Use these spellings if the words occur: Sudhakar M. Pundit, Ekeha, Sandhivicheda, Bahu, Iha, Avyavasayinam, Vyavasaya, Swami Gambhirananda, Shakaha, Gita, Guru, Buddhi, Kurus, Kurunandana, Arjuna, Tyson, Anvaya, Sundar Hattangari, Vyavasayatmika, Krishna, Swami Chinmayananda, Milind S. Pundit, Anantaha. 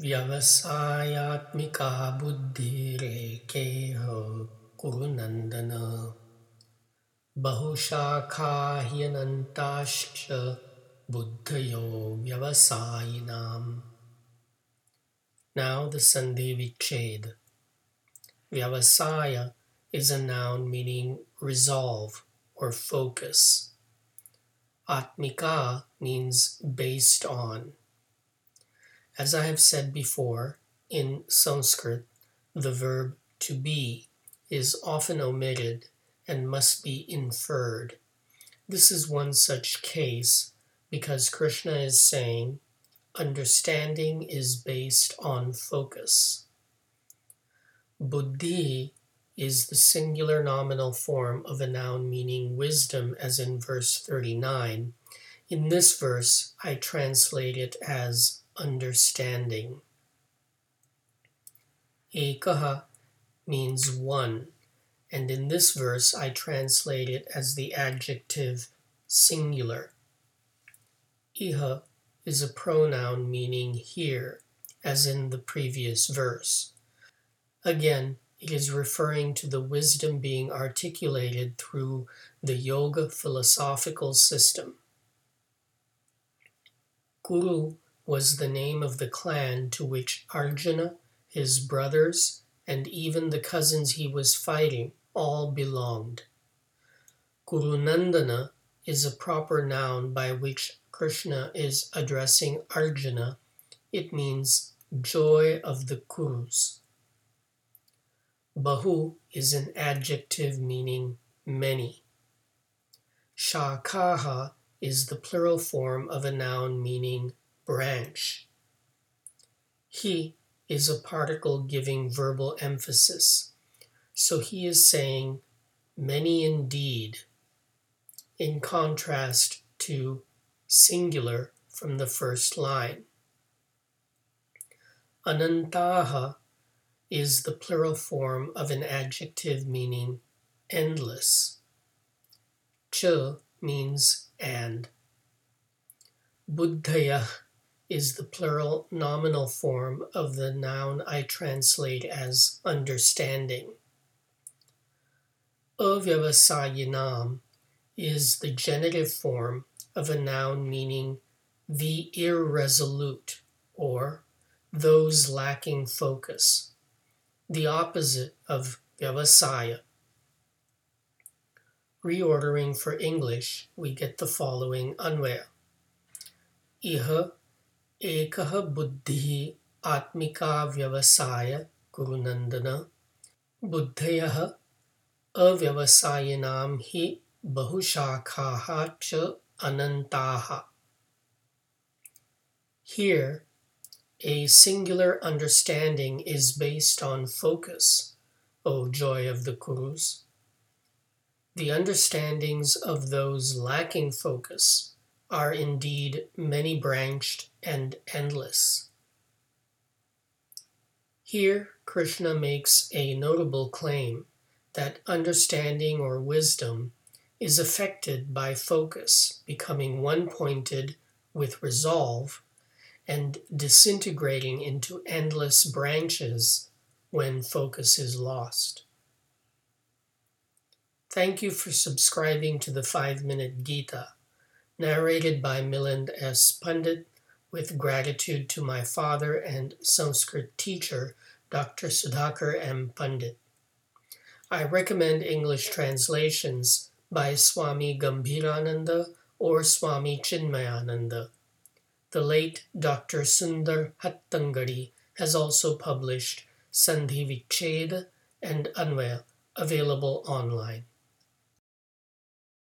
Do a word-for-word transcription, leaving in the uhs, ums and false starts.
Vyavasayatmika buddhi Ekeha Kurunandana Bahu Shakaha Anantaha Buddhayo Avyavasayinam. Now the Sandhi Vikshed. Vyavasaya is a noun meaning resolve or focus. Atmika means based on. As I have said before, in Sanskrit, the verb to be is often omitted and must be inferred. This is one such case because Krishna is saying, understanding is based on focus. Buddhi is the singular nominal form of a noun meaning wisdom, as in verse thirty-nine. In this verse, I translate it as understanding. Ekeha means one, and in this verse, I translate it as the adjective singular. Iha is a pronoun meaning here, as in the previous verse. Again, it is referring to the wisdom being articulated through the yoga philosophical system. Guru was the name of the clan to which Arjuna, his brothers, and even the cousins he was fighting all belonged. Kurunandana is a proper noun by which Krishna is addressing Arjuna. It means joy of the Kurus. Bahu is an adjective meaning many. Shakaha is the plural form of a noun meaning branch. He is a particle giving verbal emphasis. So he is saying many indeed, in contrast to singular from the first line. Anantaha is the plural form of an adjective meaning endless. Cha means and. Buddhaya is the plural nominal form of the noun I translate as understanding. Avyavasayinam is the genitive form of a noun meaning the irresolute or those lacking focus, the opposite of Vyavasaya. Reordering for English, we get the following Anvaya. Iha Ekeha buddhi atmika vyavasaya kurunandana buddhayaha avyavasayinam hi bahushakhaha cha anantaha. Here, a singular understanding is based on focus, O joy of the Kurus. The understandings of those lacking focus are indeed many-branched and endless. Here, Krishna makes a notable claim that understanding or wisdom is affected by focus, becoming one-pointed with resolve and disintegrating into endless branches when focus is lost. Thank you for subscribing to the five-minute Gita, narrated by Milind S. Pundit, with gratitude to my father and Sanskrit teacher, Doctor Sudhakar M. Pundit. I recommend English translations by Swami Gambhirananda or Swami Chinmayananda. The late Doctor Sundar Hattangari has also published Sandhivicheda and Anvaya, available online.